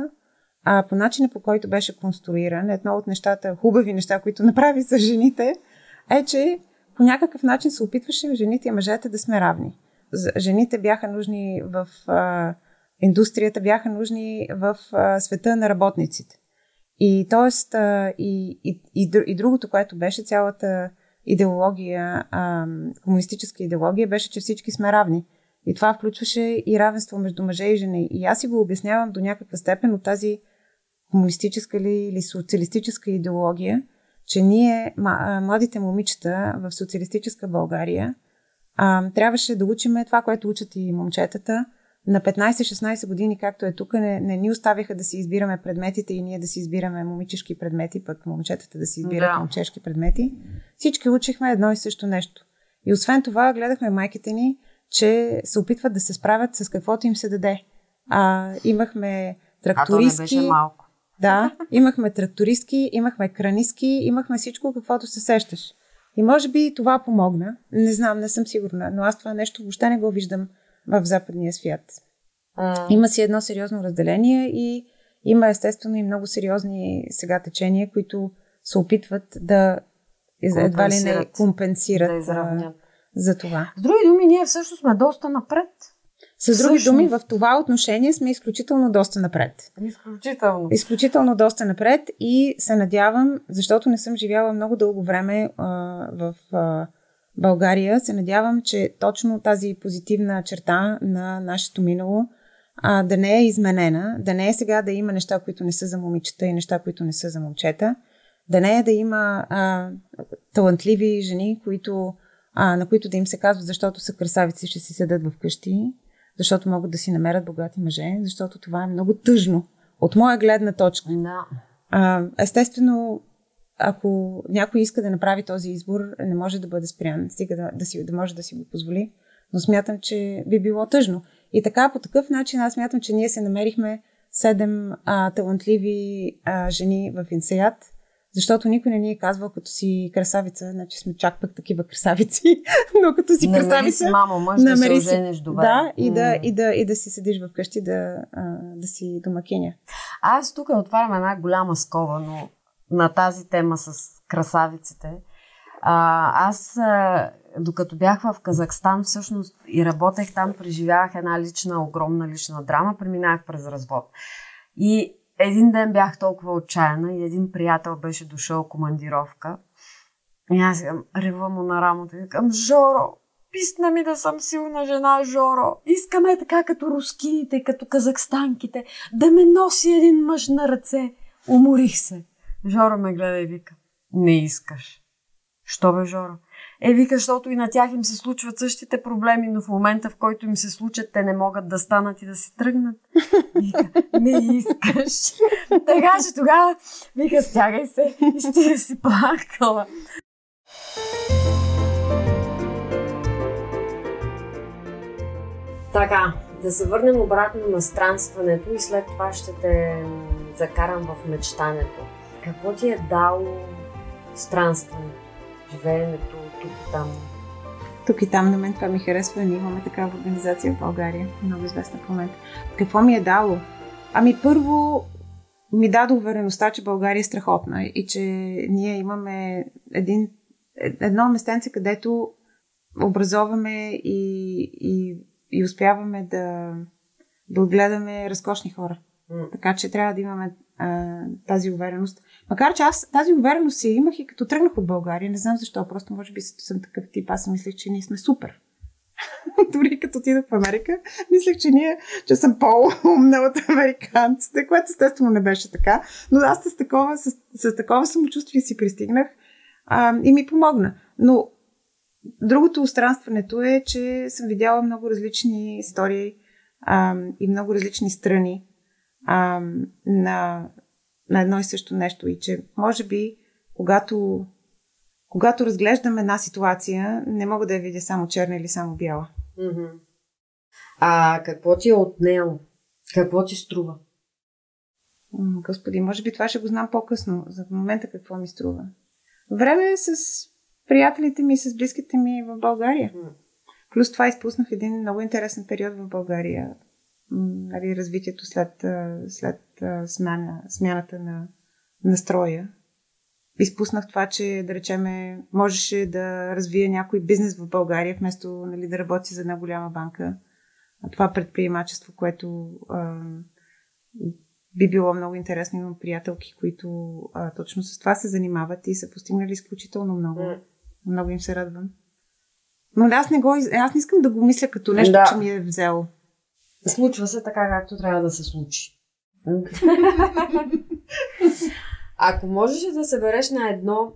а по начина, по който беше конструиран, едно от нещата, хубави неща, които направи с жените, е, че по някакъв начин се опитваше жените и мъжете да сме равни. Жените бяха нужни в а, индустрията, бяха нужни в а, света на работниците. И т.е. И, и, и, и другото, което беше цялата идеология, а, комунистическа идеология, беше, че всички сме равни. И това включваше и равенство между мъже и жени. И аз си го обяснявам до някаква степен от тази комунистическа ли, или социалистическа идеология, че ние, младите момичета в социалистическа България, а, трябваше да учиме това, което учат и момчетата. На петнайсет-шестнайсет години, както е тук, не, не ни оставяха да си избираме предметите и ние да си избираме момичешки предмети, пък момчетата да си избират да. момчешки предмети. Всички учихме едно и също нещо. И освен това, гледахме майките ни, че се опитват да се справят с каквото им се даде. А, имахме трактористки. А то не беше малко. Да, имахме трактористки, имахме кранистки, имахме всичко, каквото се сещаш. И може би това помогна. Не знам, не съм сигурна, но аз това нещо въобще не го виждам в западния свят. А... Има си едно сериозно разделение и има естествено и много сериозни сега течения, които се опитват да едва ли не компенсират да за това. С други думи, ние всъщност сме доста напред. С други всъщност... думи, в това отношение сме изключително доста напред. Изключително. Изключително доста напред и се надявам, защото не съм живяла много дълго време а, в а, България, се надявам, че точно тази позитивна черта на нашето минало а, да не е изменена, да не е сега да има неща, които не са за момичета и неща, които не са за момчета, да не е да има а, талантливи жени, които, а, на които да им се казва, защото са красавици, ще си седат вкъщи, защото могат да си намерят богати мъже, защото това е много тъжно. От моя гледна точка. No. А, естествено, ако някой иска да направи този избор, не може да бъде спрян, стига да, да, си, да може да си го позволи, но смятам, че би било тъжно. И така, по такъв начин, аз смятам, че ние се намерихме седем а, талантливи а, жени в INSEAD, защото никой не ни е казвал, като си красавица, значи сме чак пък такива красавици, но като си намери красавица... Намери си, мамо, мъж, да се оженеш добре. Да, и да, и да, и да си седиш вкъщи, да, да си домакиня. Аз тук отварям една голяма скоба, но на тази тема с красавиците. Аз, докато бях в Казахстан, всъщност и работех там, преживявах една лична, огромна лична драма, преминах през развод. И един ден бях толкова отчаяна и един приятел беше дошъл командировка. И аз ревва му на рамото и викам: Жоро, писна ми да съм силна жена, Жоро. Искаме така като рускините, като казахстанките, да ме носи един мъж на ръце. Уморих се. Жоро ме гледа и вика: не искаш. Що бе, Жоро? Е, вика, защото и на тях им се случват същите проблеми, но в момента, в който им се случат, те не могат да станат и да се тръгнат. Вика: не искаш. Така че тогава, вика, стягай се и стига си плакала. Така, да се върнем обратно на странстването и след това ще те закарам в мечтането. Какво ти е дало странстването, живеенето тук и там? Тук и там, на мен това ми харесва. Ние имаме такава организация в България, много известна в момента. Какво ми е дало? Ами първо ми даде увереността, че България е страхотна и че ние имаме един, едно местенце, където образоваме и, и, и успяваме да, да отгледаме разкошни хора. Mm. Така че трябва да имаме тази увереност. Макар че аз тази увереност си имах и като тръгнах от България, не знам защо, просто може би съм такъв тип, аз мислех, че ние сме супер. Дори като отидох в Америка, мислех, че ние, че съм по-умна от американците, което естествено не беше така, но аз с такова, с, с такова самочувствие си пристигнах а, и ми помогна. Но другото странстването е, че съм видяла много различни истории а, и много различни страни А, на, на едно и също нещо и че може би когато, когато разглеждам една ситуация, не мога да я видя само черна или само бяла. Mm-hmm. А какво ти е отнело? Какво ти струва? М, господи, може би това ще го знам по-късно. За момента какво ми струва? Време с приятелите ми и с близките ми в България. Mm. Плюс това изпуснах един много интересен период в България. Нали, развитието след, след смяна, смяната на настроя. Изпуснах това, че, да речеме, можеше да развия някой бизнес в България, вместо нали, да работи за една голяма банка. Това предприемачество, което а, би било много интересно. Имам приятелки, които а, точно с това се занимават и са постигнали изключително много. Много им се радвам. Но аз не, го, аз не искам да го мисля като нещо, да. Че ми е взело. Случва се така, както трябва да се случи. Ако можеш да събереш на едно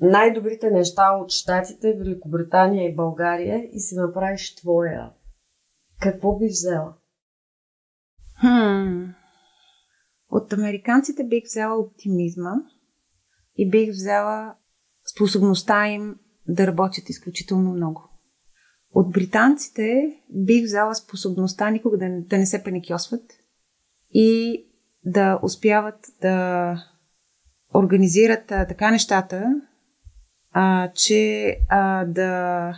най-добрите неща от Щатите, Великобритания и България и си направиш твоя, какво би взела? Хм. От американците бих взела оптимизма и бих взела способността им да работят изключително много. От британците бих взела способността никога да не, да не се паникьосват и да успяват да организират а, така нещата, а, че а, да,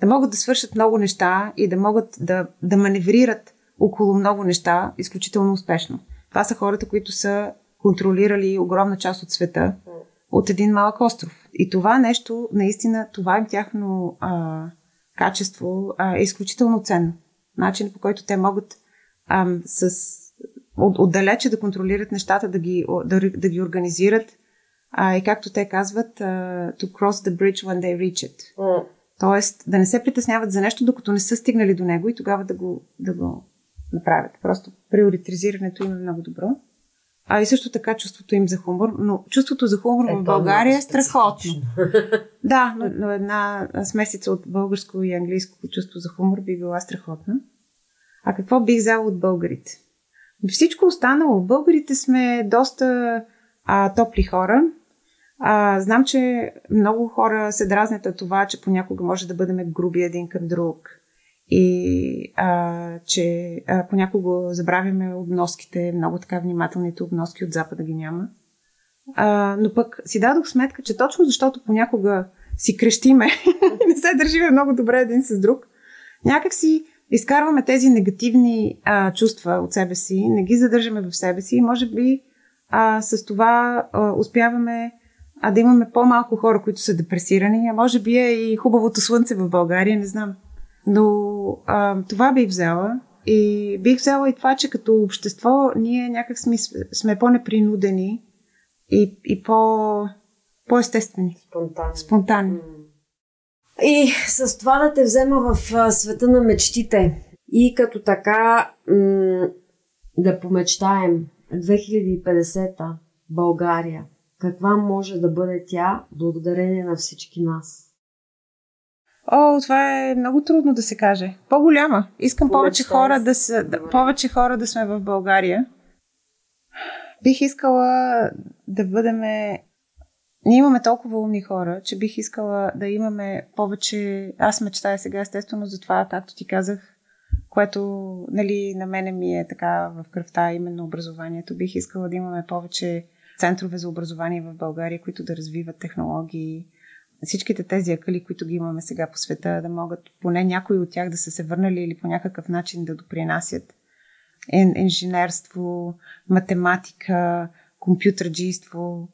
да могат да свършат много неща и да могат да, да маневрират около много неща изключително успешно. Това са хората, които са контролирали огромна част от света от един малък остров. И това нещо, наистина, това им тяхно а, качество а, е изключително ценно. Начин, по който те могат а, с, от, отдалече да контролират нещата, да ги, да, да ги организират а, и както те казват, to cross the bridge when they reach it. Mm. Тоест, да не се притесняват за нещо, докато не са стигнали до него и тогава да го, да го направят. Просто приоритизирането им е много добро. А и също така чувството им за хумор, но чувството за хумор е, в България е страхотно. Да, но, но една смесица от българско и английско чувство за хумор би била страхотна. А какво бих взела от българите? Всичко останало. Българите сме доста а, топли хора. А, знам, че много хора се дразнят от това, че понякога може да бъдем груби един към друг. И а, че а, понякога забравяме обноските, много така внимателните обноски от Запада ги няма. А, но пък си дадох сметка, че точно защото понякога си крещиме и не се държиме много добре един с друг, някак си изкарваме тези негативни а, чувства от себе си, не ги задържаме в себе си и може би а, с това а, успяваме а, да имаме по-малко хора, които са депресирани, а може би е и хубавото слънце в България, не знам. Но а, това бих взела и бих взела и това, че като общество ние някак сме, сме по-непринудени и, и по, по-естествени. Спонтанни. Спонтанни. И с това да те взема в а, света на мечтите и като така м- да помечтаем две хиляди и петдесета България. Каква може да бъде тя благодарение на всички нас? О, това е много трудно да се каже. По-голяма. Искам повече хора да, са, да, повече хора да сме в България. Бих искала да бъдем... Ние имаме толкова умни хора, че бих искала да имаме повече... Аз мечтая сега, естествено, за това, както ти казах, което, нали, на мене ми е така в кръвта, именно образованието. Бих искала да имаме повече центрове за образование в България, които да развиват технологии. Всичките тези акъли, които ги имаме сега по света, да могат поне някои от тях да са се върнали или по някакъв начин да допринасят инженерство, математика, компютърджийство.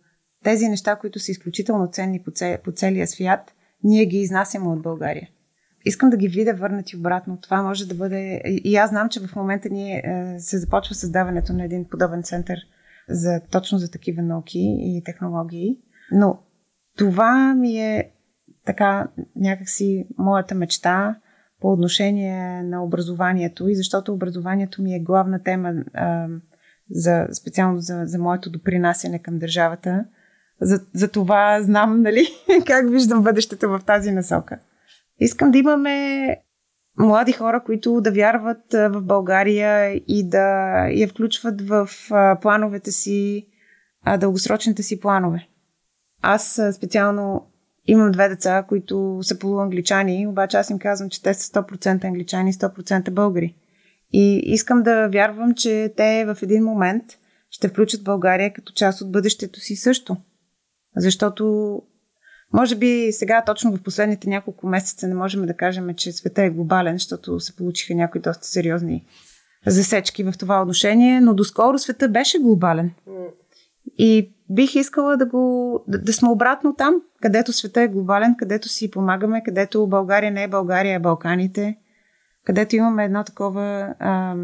Тези неща, които са изключително ценни по, цел, по целия свят, ние ги изнасяме от България. Искам да ги видя върнати обратно. Това може да бъде... И аз знам, че в момента ние се започва създаването на един подобен център за, точно за такива науки и технологии. Но това ми е така някакси моята мечта по отношение на образованието и защото образованието ми е главна тема а, за, специално за, за моето допринасяне към държавата. За, за това знам, нали, как виждам бъдещето в тази насока. Искам да имаме млади хора, които да вярват в България и да я включват в плановете си, дългосрочните си планове. Аз специално имам две деца, които са полуангличани, обаче аз им казвам, че те са сто процента англичани и сто процента българи. И искам да вярвам, че те в един момент ще включат България като част от бъдещето си също. Защото, може би сега, точно в последните няколко месеца, не можем да кажем, че света е глобален, защото се получиха някои доста сериозни засечки в това отношение, но доскоро света беше глобален. И бих искала да, го, да, да сме обратно там, където света е глобален, където си помагаме, където България не е България, а Балканите, където имаме едно такова, а,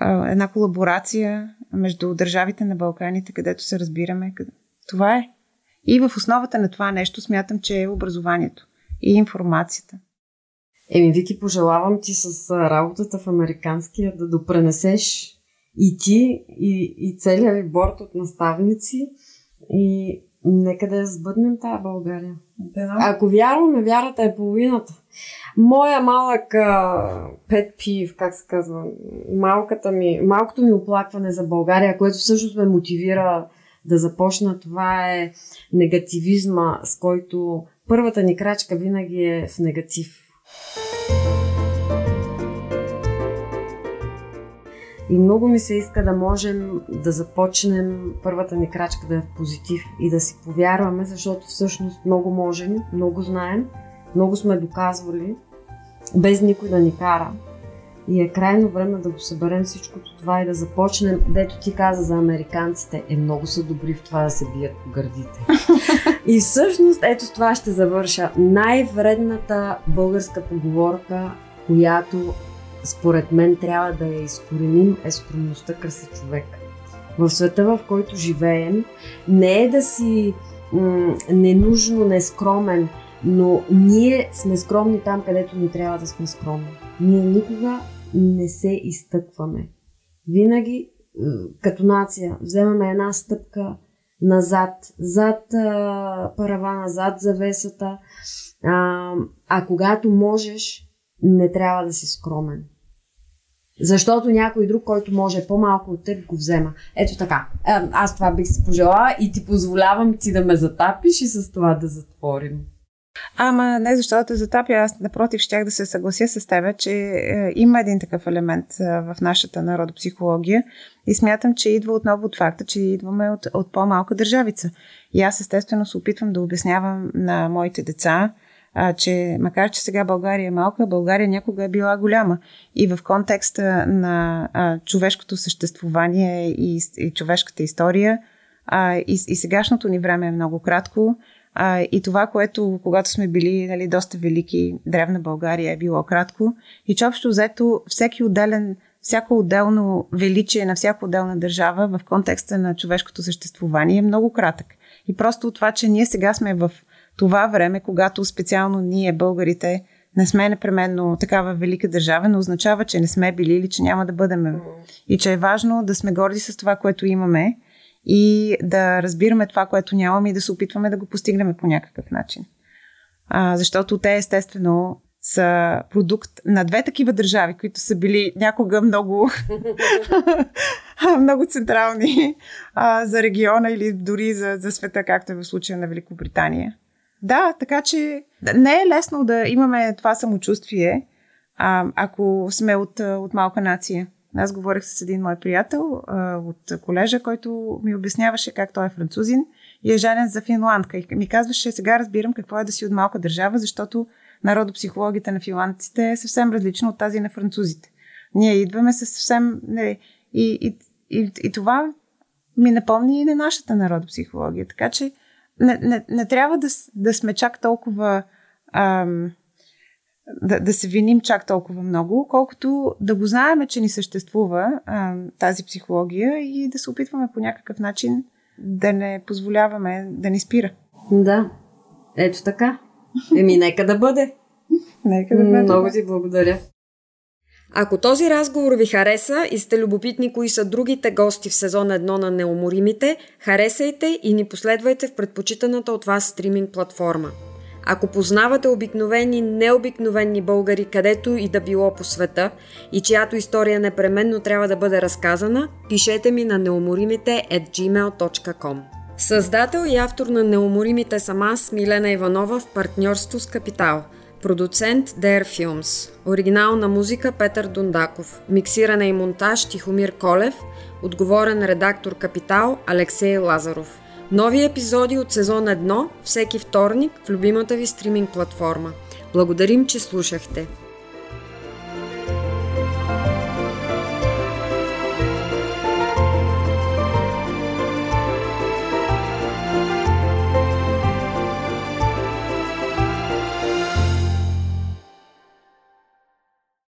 а, една колаборация между държавите на Балканите, където се разбираме. Това е. И в основата на това нещо смятам, че е образованието и информацията. Еми, Вики, пожелавам ти с работата в Американския да допренесеш и ти, и, и целият ви борд от наставници и нека да я сбъднем тая България. Да. Ако вярваме, вярата е половината. Моя малък пет пив, как се казва, малката ми, малкото ми оплакване за България, което всъщност ме мотивира да започна, това е негативизма, с който първата ни крачка винаги е в негатив. И много ми се иска да можем да започнем първата ни крачка да е в позитив и да си повярваме, защото всъщност много можем, много знаем, много сме доказвали, без никой да ни кара. И е крайно време да го съберем всичкото това и да започнем. Дето ти каза за американците, е много са добри в това да се бият по гърдите. И всъщност, ето с това ще завърша. Най-вредната българска поговорка, която според мен трябва да я изкореним, е скромността краси човек. В света, в който живеем, не е да си м- ненужно, нескромен, но ние сме скромни там, където не трябва да сме скромни. Ние никога не се изтъкваме. Винаги, като нация, вземаме една стъпка назад, зад паравана, зад завесата, а, а когато можеш, не трябва да си скромен. Защото някой друг, който може по-малко от теб, го взема. Ето така. Аз това бих си пожелала и ти позволявам ти да ме затапиш и с това да затворим. Ама не защото те затапя, аз напротив щях да се съглася с теб, че е, има един такъв елемент е, в нашата народопсихология и смятам, че идва отново от факта, че идваме от, от по-малка държавица. И аз естествено се опитвам да обяснявам на моите деца, а, че макар, че сега България е малка, България някога е била голяма. И в контекста на а, човешкото съществувание и, и човешката история а, и, и сегашното ни време е много кратко. А, и това, което, когато сме били нали, доста велики, древна България е било кратко и че общо взето всеки отделен, всяко отделно величие на всяка отделна държава в контекста на човешкото съществувание е много кратък. И просто това, че ние сега сме в това време, когато специално ние, българите, не сме непременно такава велика държава, но означава, че не сме били или че няма да бъдем. И че е важно да сме горди с това, което имаме, и да разбираме това, което нямаме и да се опитваме да го постигнем по някакъв начин. А, защото те естествено са продукт на две такива държави, които са били някога много, много централни а, за региона или дори за, за света, както е в случая на Великобритания. Да, така че не е лесно да имаме това самочувствие, а, ако сме от, от малка нация. Аз говорих с един мой приятел а, от колежа, който ми обясняваше как той е французин и е женен за финландка. И ми казваше, сега разбирам какво е да си от малка държава, защото народопсихологията на финландците е съвсем различна от тази на французите. Ние идваме със съвсем... Не, и, и, и, и това ми напомни и на нашата народопсихология. Така че не, не, не трябва да, да сме чак толкова... Ам, Да, да се виним чак толкова много, колкото да го знаем, че ни съществува а, тази психология и да се опитваме по някакъв начин да не позволяваме да ни спира. Да, ето така. Еми, нека да бъде. Нека да бъде. Много ти благодаря. Ако този разговор ви хареса и сте любопитни кои са другите гости в сезон едно на Неуморимите, харесайте и ни последвайте в предпочитаната от вас стриминг платформа. Ако познавате обикновени, необикновени българи, където и да било по света и чиято история непременно трябва да бъде разказана, пишете ми на неуморимите at gmail dot com. Създател и автор на Неуморимите съм аз, Милена Иванова, в партньорство с Капитал. Продуцент Dare Films. Оригинална музика Петър Дундаков. Миксиране и монтаж Тихомир Колев. Отговорен редактор Капитал Алексей Лазаров. Нови епизоди от сезон едно всеки вторник в любимата ви стриминг платформа. Благодарим, че слушахте!